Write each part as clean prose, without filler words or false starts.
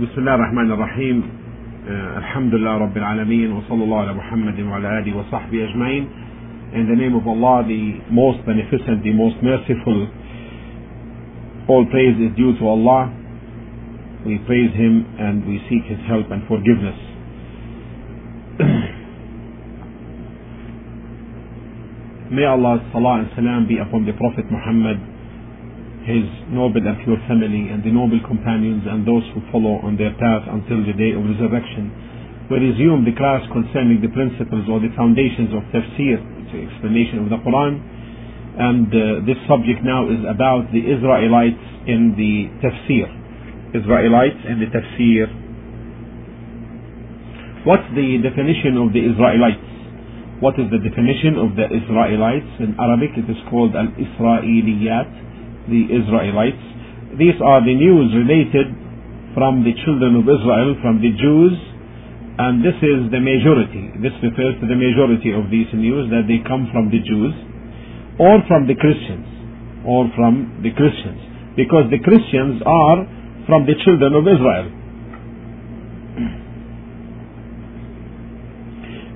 Bismillah ar-Rahman ar-Rahim. Alhamdulillah Rabbil Alameen. Wa Sallallahu Alaihi Muhammadin wa ala alihi wa sahbihi ajma'in. In the name of Allah, the most beneficent, the most merciful. All praise is due to Allah. We praise Him and we seek His help and forgiveness. May Allah's salah and salam be upon the Prophet Muhammad, his noble and pure family, and the noble companions and those who follow on their path until the day of resurrection. We resume the class concerning the principles or the foundations of Tafseer, the explanation of the Quran, and this subject now is about the Israelites in the Tafseer. Israelites in the Tafseer. What's the definition of the Israelites? What is the definition of the Israelites? In Arabic it is called Al-Israeliyyat, the Israelites. These are the news related from the children of Israel, from the Jews, and this is the majority. This refers to the majority of these news, that they come from the Jews or from the Christians, because the Christians are from the children of Israel.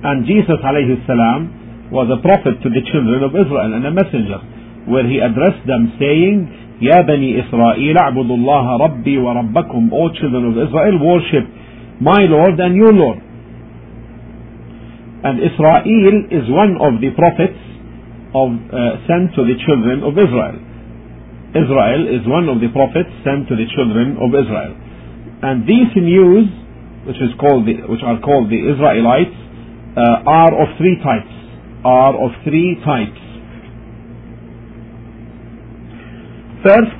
And Jesus alayhi salam was a prophet to the children of Israel and a messenger, where he addressed them saying, Ya Bani Israel, a'budullaha rabbi wa rabbakum. O children of Israel, worship my Lord and your Lord. And Israel is one of the prophets sent to the children of Israel. Israel is one of the prophets sent to the children of Israel. And these news, which are called the Israelites, are of three types. First,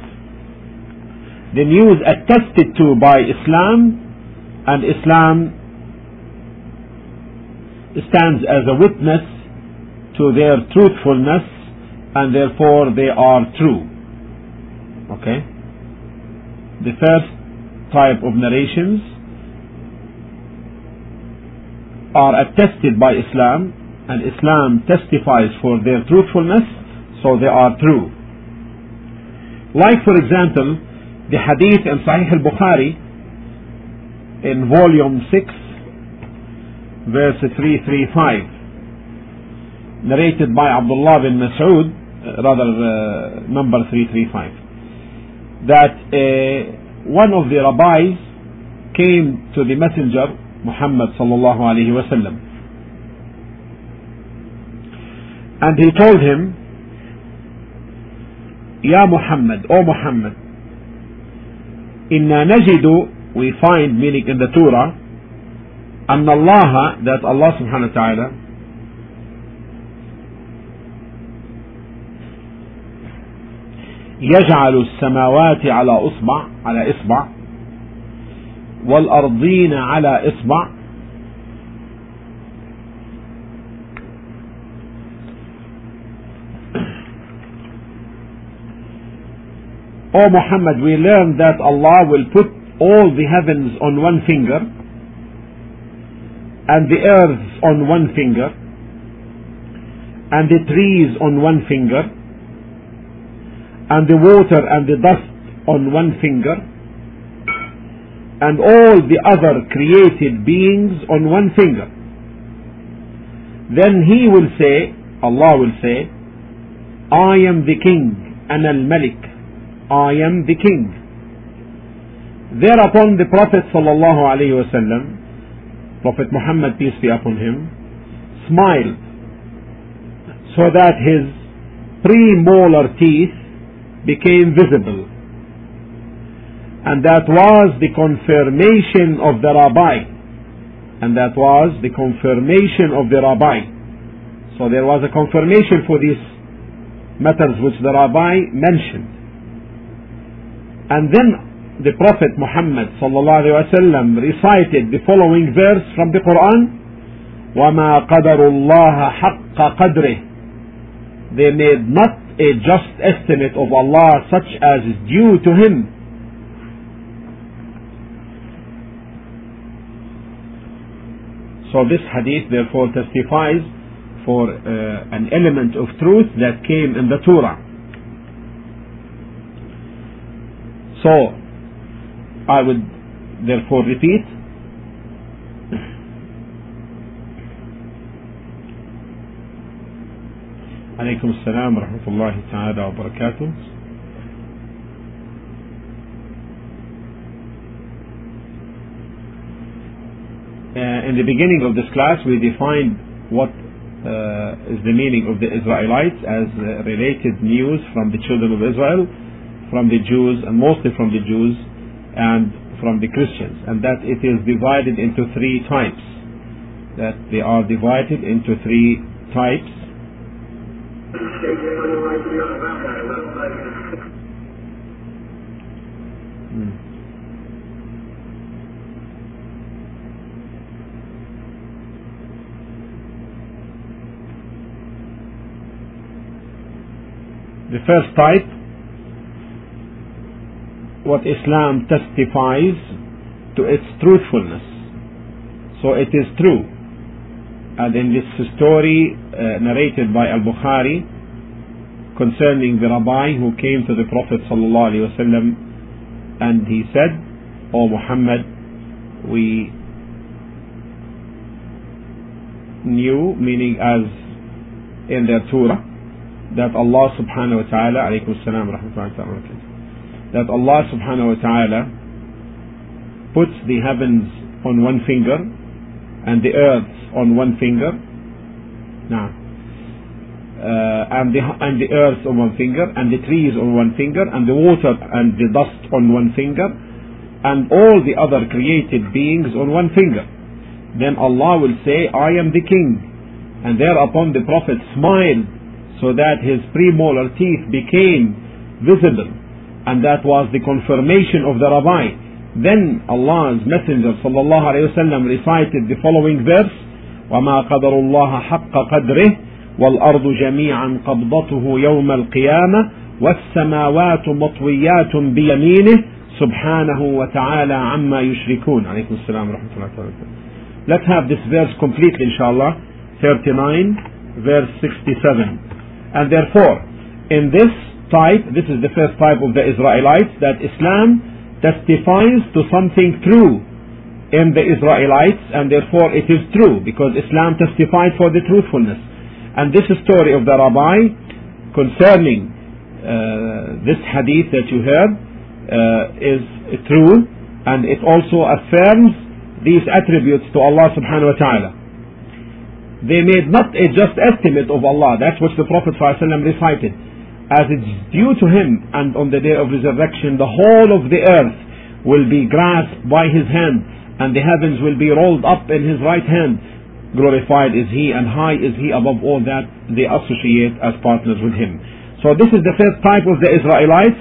the news attested to by Islam, and Islam stands as a witness to their truthfulness, and therefore they are true. Okay, the first type of narrations are attested by Islam, and Islam testifies for their truthfulness, so they are true. Like, for example, the hadith in Sahih al-Bukhari in volume 6 verse 335, narrated by Abdullah bin Mas'ud, number 335, that one of the rabbis came to the messenger Muhammad Sallallahu Alaihi Wasallam, and he told him, Ya Muhammad, O Muhammad, Inna najidu, we find, meaning in the Torah, Anna Allah, that Allah Subhanahu Wa Ta'ala, يجعل السماوات على إصبع والأرضين على إصبع O Muhammad, we learn that Allah will put all the heavens on one finger and the earth on one finger and the trees on one finger and the water and the dust on one finger and all the other created beings on one finger. Then he will say, Allah will say, I am the king, Ana al-Malik, I am the king. Thereupon the Prophet Sallallahu Alaihi Wasallam, Prophet Muhammad peace be upon him, smiled so that his premolar teeth became visible. And that was the confirmation of the rabbi. So there was a confirmation for these matters which the rabbi mentioned. And then the Prophet Muhammad Sallallahu Alaihi Wasallam recited the following verse from the Quran, وَمَا قَدَرُ اللَّهَ حَقَّ قَدْرِهِ. They made not a just estimate of Allah such as is due to Him. So this hadith therefore testifies for an element of truth that came in the Torah. So I would therefore repeat. Alaykum as-salam wa rahmatullahi ta'ala wa barakatuh. In the beginning of this class we defined what is the meaning of the Israelites as related news from the children of Israel, from the Jews, and mostly from the Jews, and from the Christians, and that it is divided into three types, that they are divided into three types. The first type, what Islam testifies to its truthfulness, so it is true. And in this story narrated by Al-Bukhari concerning the rabbi who came to the Prophet Sallallahu Alaihi Wasallam and he said, "O Muhammad, we knew," meaning as in their Torah, that Allah subhanahu wa ta'ala, alaykum as-salam wa rahmatullahi wa barakatuh, that Allah subhanahu wa ta'ala puts the heavens on one finger and the earth on one finger, and the earth on one finger, and the trees on one finger, and the water and the dust on one finger, and all the other created beings on one finger. Then Allah will say, "I am the king," and thereupon the Prophet smiled, so that his premolar teeth became visible, and that was the confirmation of the rabbi. Then Allah's messenger sallallahu alayhi wa sallam recited the following verse: وَمَا قَدَرُ اللَّهَ حَقَّ قَدْرِهِ وَالْأَرْضُ جَمِيعًا قَبْضَتُهُ يَوْمَ الْقِيَامَةِ وَالسَّمَاوَاتُ مَطْوِيَّاتٌ بِيَمِينِهِ سُبْحَانَهُ وَتَعَالَى عَمَّا يُشْرِكُونَ. عليكم السلام ورحمة الله وبركاته. Let's have this verse completely inshallah, 39 verse 67. And therefore, in this type, this is the first type of the Israelites, that Islam testifies to something true in the Israelites, and therefore it is true, because Islam testified for the truthfulness. And this story of the Rabbi concerning this hadith that you heard is true, and it also affirms these attributes to Allah subhanahu wa ta'ala. They made not a just estimate of Allah, that's what the Prophet ﷺ recited, as it's due to him, and on the day of resurrection the whole of the earth will be grasped by his hand, and the heavens will be rolled up in his right hand. Glorified is he and high is he above all that they associate as partners with him. So this is the first type of the Israelites,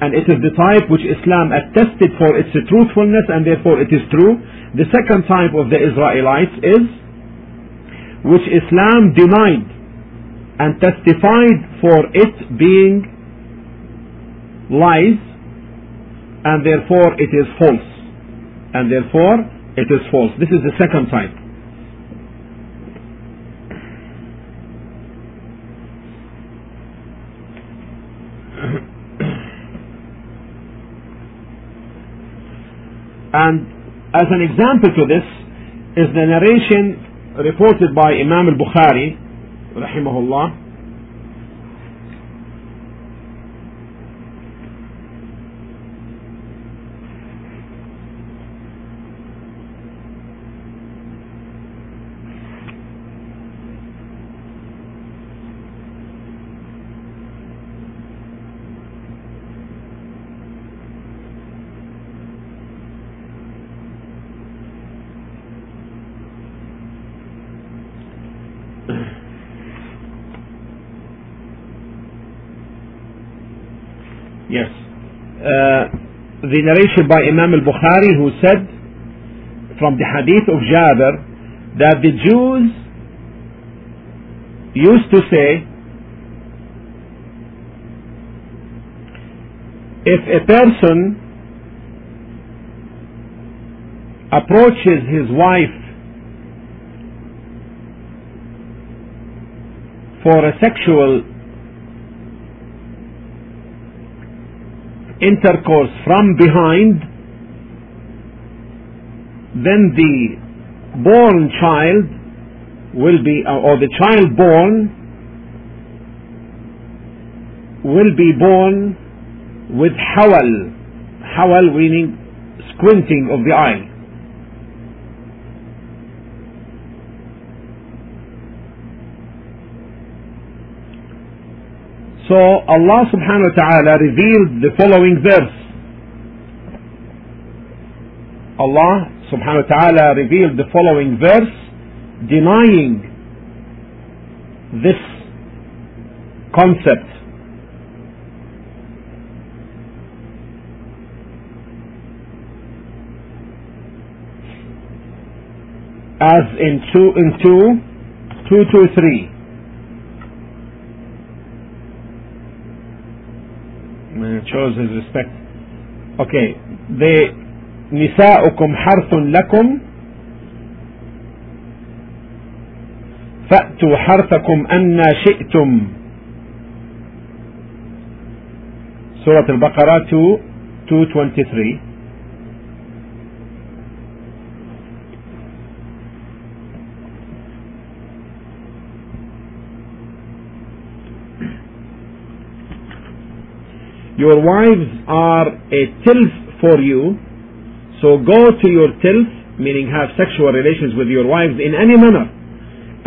and it is the type which Islam attested for its truthfulness, and therefore it is true. The second type of the Israelites is which Islam denied and testified for it being lies, and therefore it is false. And therefore it is false. This is the second type. And as an example to this is the narration reported by Imam al-Bukhari rahimahullah, the narration by Imam al-Bukhari, who said from the hadith of Jabir that the Jews used to say, if a person approaches his wife for a sexual intercourse from behind, then the born child will be, or the child born will be born with hawal. Hawal meaning squinting of the eye. So Allah subhanahu wa ta'ala revealed the following verse. Allah subhanahu wa ta'ala revealed the following verse denying this concept. As in 2:2, 2:3. Shows his respect. Okay, the نساؤكم حرث لكم فأتوا حرثكم أن شئتم. Surah Al-Baqarah 2:23. Your wives are a tilth for you, so go to your tilth, meaning have sexual relations with your wives in any manner,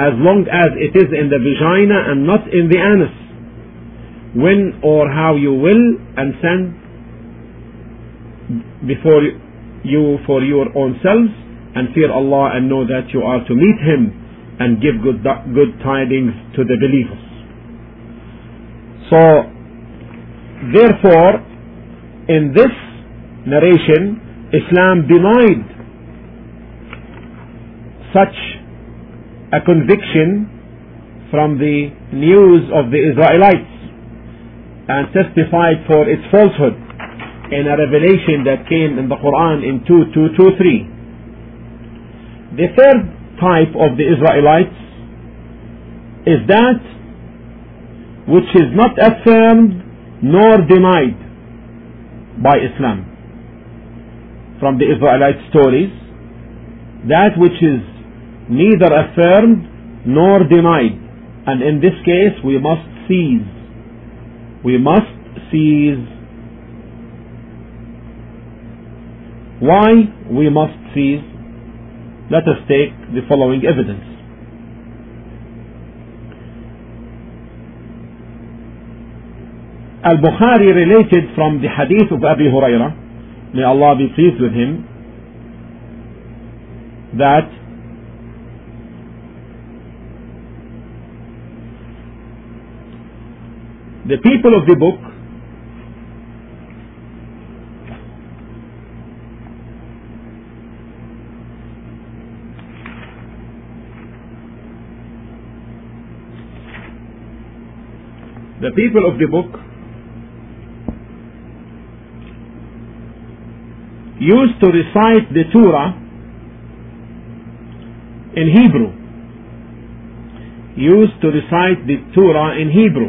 as long as it is in the vagina and not in the anus, when or how you will, and send before you for your own selves, and fear Allah and know that you are to meet Him, and give good tidings to the believers. So, therefore, in this narration, Islam denied such a conviction from the news of the Israelites and testified for its falsehood in a revelation that came in the Quran in 2:2, 2:3. The third type of the Israelites is that which is not affirmed nor denied by Islam. From the Israelite stories, that which is neither affirmed nor denied, and in this case we must cease. Why we must cease? Let us take the following evidence. Al-Bukhari related from the hadith of Abi Hurairah, may Allah be pleased with him, that the people of the book used to recite the Torah in Hebrew.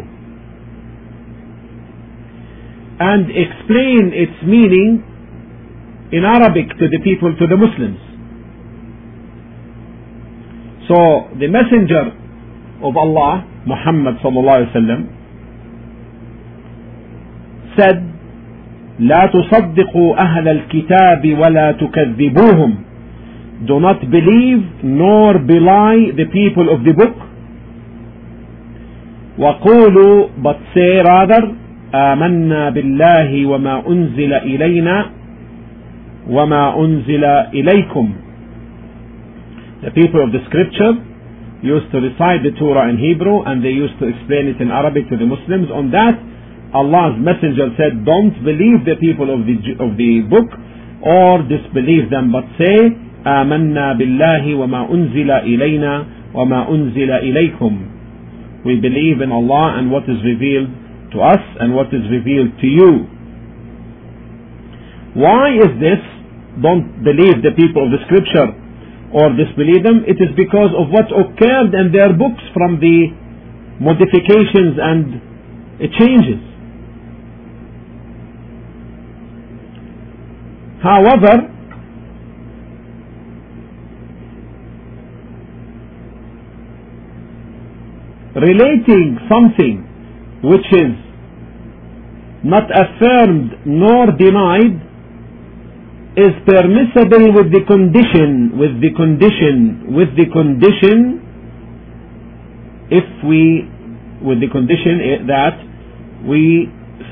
And explain its meaning in Arabic to the people, to the Muslims. So the messenger of Allah, Muhammad sallallahu alaihi wasallam, said, لا تصدقوا أهل الكتاب ولا تكذبوهم. Do not believe nor belie the people of the book. وقولوا, but say rather, آمنا بالله وما أنزل إلينا وما أنزل إليكم. The people of the scripture used to recite the Torah in Hebrew, and they used to explain it in Arabic to the Muslims. On that, Allah's messenger said, don't believe the people of the book or disbelieve them, but say, آمنا بالله وما أنزل إلينا وما أنزل إليكم. We believe in Allah and what is revealed to us and what is revealed to you. Why is this? Don't believe the people of the scripture or disbelieve them. It is because of what occurred in their books from the modifications and changes. However, relating something which is not affirmed nor denied is permissible with the condition, with the condition that we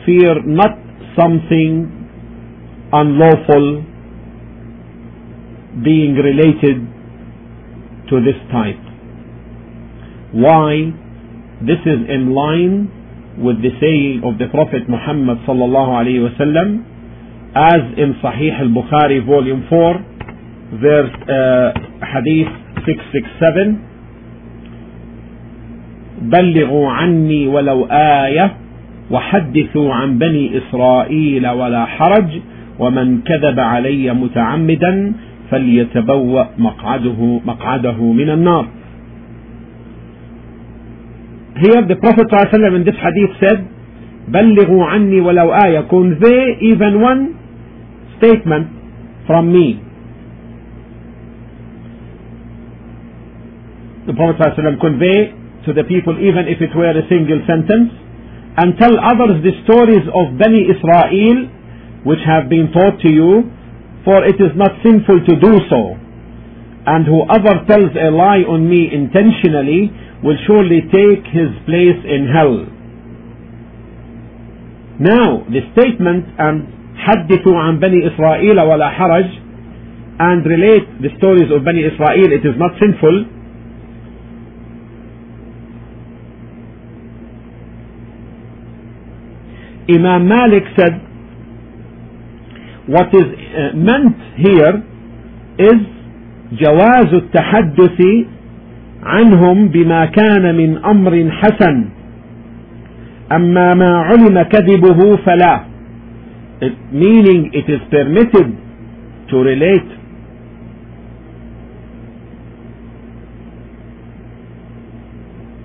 fear not something unlawful being related to this type. Why? This is in line with the saying of the Prophet Muhammad Sallallahu Alaihi Wasallam, as in Sahih al-Bukhari volume 4 verse hadith 667, بلغوا عني ولو آية وحدثوا عن بني إسرائيل ولا حرج ومن كذب علي متعمدا فليتبوأ مقعده من النار. Here the Prophet ﷺ in this hadith said, بلغوا عني ولو آية, convey even one statement from me. The Prophet ﷺ convey to the people, even if it were a single sentence, and tell others the stories of Bani Israel which have been taught to you, for it is not sinful to do so, and whoever tells a lie on me intentionally will surely take his place in hell. Now the statement and حدثوا عن بني إسرائيل ولا حرج, and relate the stories of Bani Israel, it is not sinful, Imam Malik said what is meant here is جواز التحدث عنهم بما كان من أمر حسن أما ما علم كذبه فلا. Meaning it is permitted to relate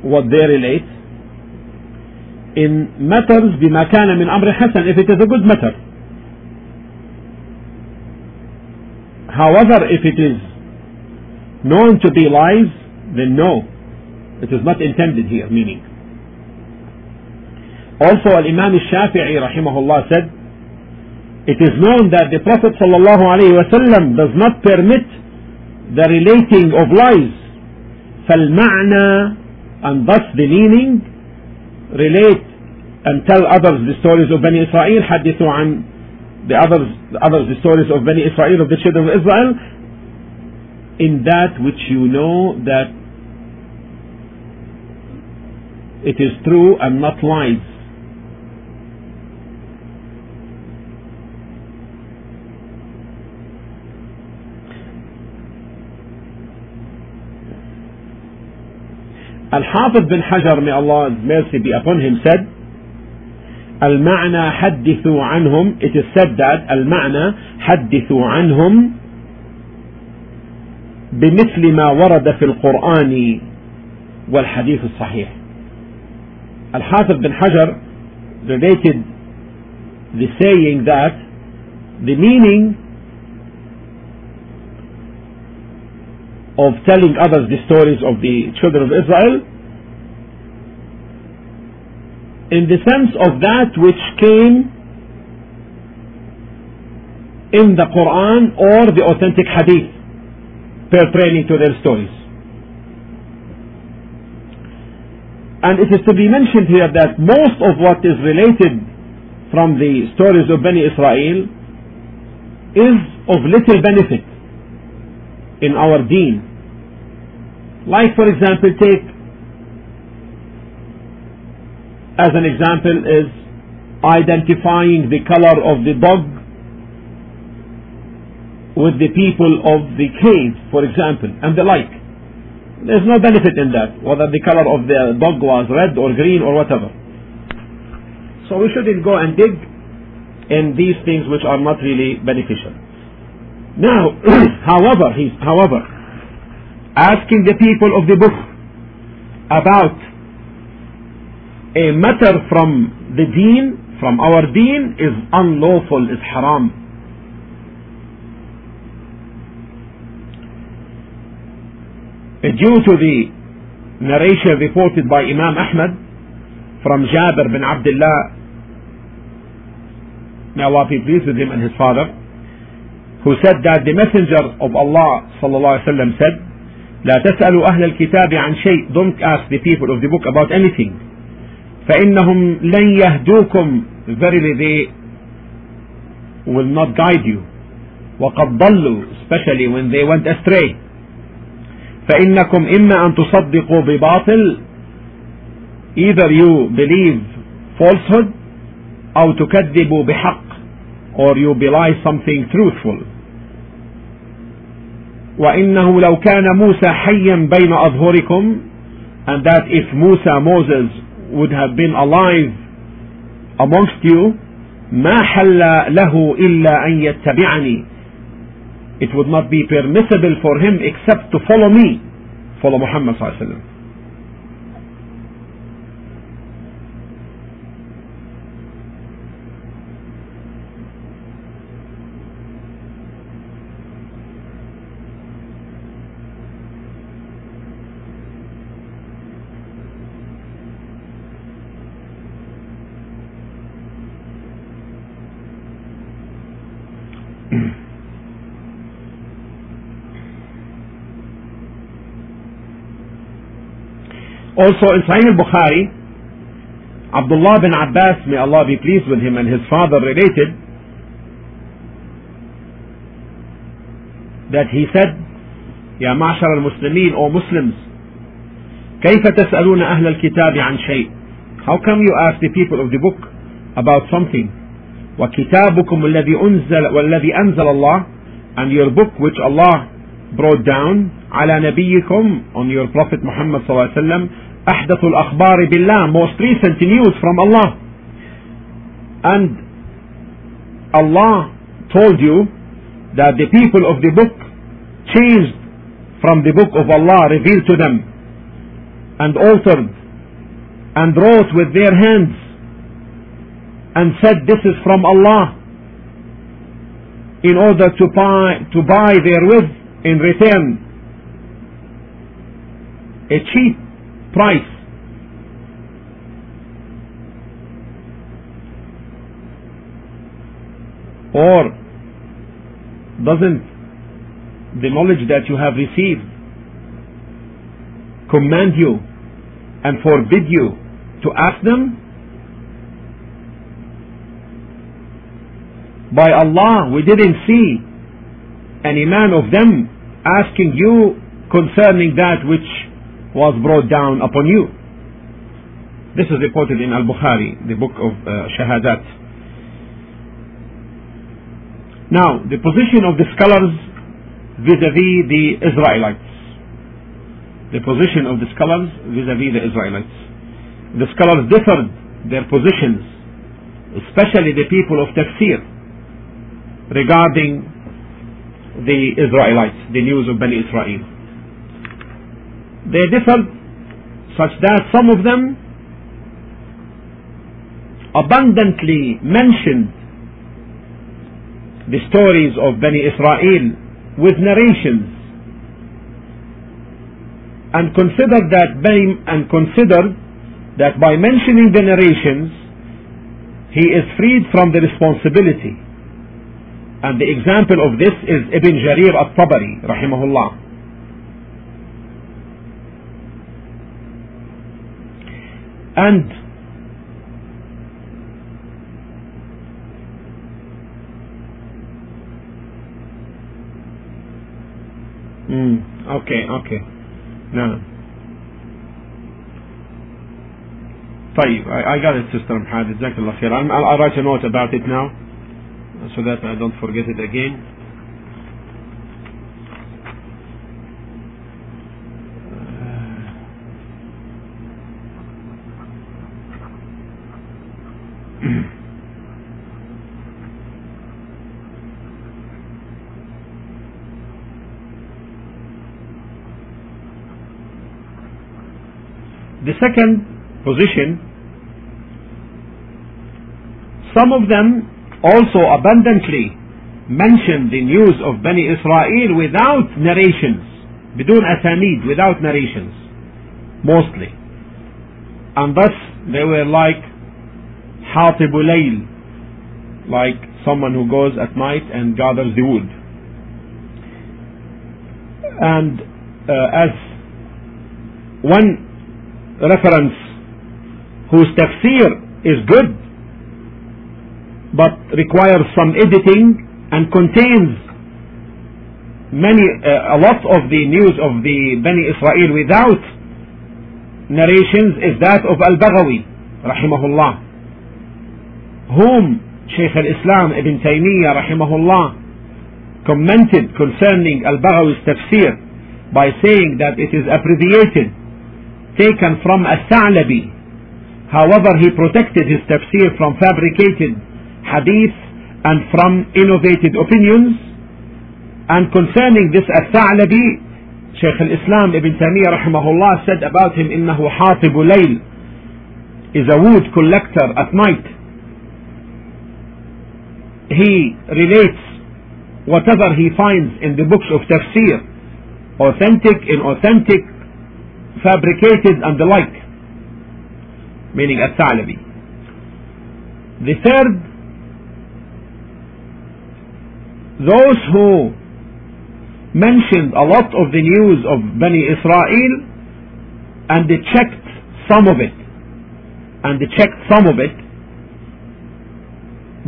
what they relate in matters بما كان من أمر حسن, if it is a good matter. However, if it is known to be lies, then no, it is not intended here. Meaning also Al-Imam Al-Shafi'i rahimahullah said, it is known that the Prophet Sallallahu Alaihi Wasallam does not permit the relating of lies, فَالْمَعْنَى, and thus the meaning, relate and tell others the stories of Bani Israel, حدثوا عن the others the stories of Bani Israel, of the children of Israel, in that which you know that it is true and not lies. Al-Hafiz bin Hajar, may Allah's mercy be upon him, said, Al-Ma'na haddithu anhum, it is said that Al-Ma'na haddithu anhum بمثل ما ورد في القرآن والحديث الصحيح. Al-Hafiz bin Hajar related the saying that the meaning of telling others the stories of the children of Israel in the sense of that which came in the Quran or the authentic hadith pertaining to their stories. And it is to be mentioned here that most of what is related from the stories of Bani Israel is of little benefit in our deen. Like for example, take as an example is identifying the color of the dog with the people of the cave, for example, and the like. There is no benefit in that, whether the color of the dog was red or green or whatever. So we shouldn't go and dig in these things which are not really beneficial. Now, however, asking the people of the book about a matter from the deen, from our deen, is unlawful, is haram. due to the narration reported by Imam Ahmad from Jabir bin Abdullah, may Allah be pleased with him and his father, who said that the messenger of Allah Sallallahu Alaihi Wasallam said, لا تسألوا أهل الكتاب عن شيء, don't ask the people of the book about anything, فإنهم لن يهدوكم, verily they will not guide you, وقد ضلوا, especially when they went astray, فإنكم إما أن تصدقوا بباطل, either you believe falsehood أو تكذبوا بحق, or you belie something truthful. وإنه لو كان موسى حيا بين أظهركم, and that if Moses would have been alive amongst you, ما حل له إلا أن يتبعني, it would not be permissible for him except to follow me, follow Muhammad Sallallahu Alaihi Wasallam. Also in Sahih al-Bukhari, Abdullah bin Abbas, may Allah be pleased with him and his father, related that he said, يا معشر المسلمين, O Muslims, كيف تسألون أهل الكتاب عن شيء, how come you ask the people of the book about something, وكتابكم والذي أنزل الله, and your book which Allah brought down, على نبيكم, on your prophet Muhammad صلى الله عليه وسلم, أحدث الأخبار بالله, most recent news from Allah, and Allah told you that the people of the book changed from the book of Allah revealed to them and altered and wrote with their hands and said this is from Allah, in order to buy therewith in return a cheap price. Or doesn't the knowledge that you have received command you and forbid you to ask them? By Allah, we didn't see any man of them asking you concerning that which was brought down upon you. This is reported in Al-Bukhari, the book of Shahadat. Now, the position of the scholars vis-a-vis the Israelites. The position of the scholars vis-a-vis the Israelites. The scholars differed their positions, especially the people of Tafseer, regarding the Israelites, the news of Bani Israel. They differed such that some of them abundantly mentioned the stories of Bani Israel with narrations, and considered that by mentioning the narrations he is freed from the responsibility. And the example of this is Ibn Jarir al-Tabari, rahimahullah. And I got it, Sister Muhammad. Jazakallah khair. I'll write a note about it now, so that I don't forget it again. The second position, some of them also abundantly mentioned the news of Bani Israel without narrations, بدون asanid, without narrations mostly, and thus they were like Hatibulayl, like someone who goes at night and gathers the wood. And as one reference whose tafsir is good but requires some editing and contains many a lot of the news of the Bani Israel without narrations, is that of Al-Baghawi rahimahullah, whom Shaykh Al-Islam Ibn Taymiyyah rahimahullah commented concerning Al-Baghawi's tafsir by saying that it is abbreviated, taken from Al-Tha'labi. However, he protected his tafsir from fabricated hadith and from innovated opinions. And concerning this Al-Tha'labi, Shaykh Al-Islam Ibn Taymiyyah rahimahullah said about him, إِنَّهُ حَاطِبُ لَيْل, is a wood collector at night. He relates whatever he finds in the books of tafsir, authentic, inauthentic, fabricated and the like, meaning Al-Tha'labi. The third, those who mentioned a lot of the news of Bani Israel and they checked some of it,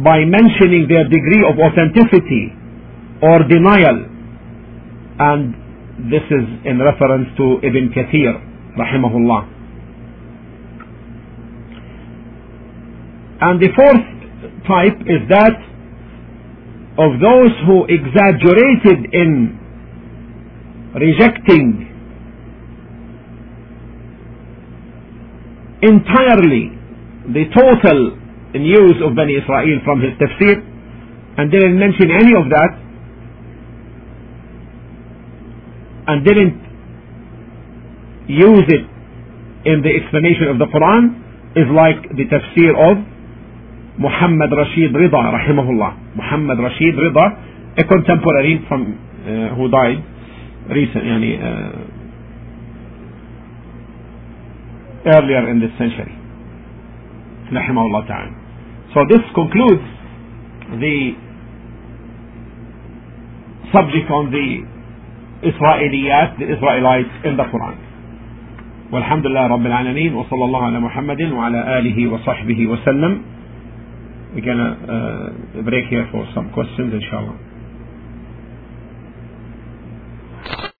by mentioning their degree of authenticity or denial. And this is in reference to Ibn Kathir rahimahullah. And the fourth type is that of those who exaggerated in rejecting entirely the total news of Bani Israel from his tafsir, and didn't mention any of that, and didn't use it in the explanation of the Quran, is like the tafsir of Muhammad Rashid Rida rahimahullah. Muhammad Rashid Rida, a contemporary from who died recently, earlier in this century rahimahullah ta'ala. So this concludes the subject on the Israeliyyat, the Israelites in the Quran. Walhamdulillah Rabbil Alameen, wa sallallahu ala Muhammadin wa ala alihi wa sahbihi wa sallam. We're gonna break here for some questions, inshallah.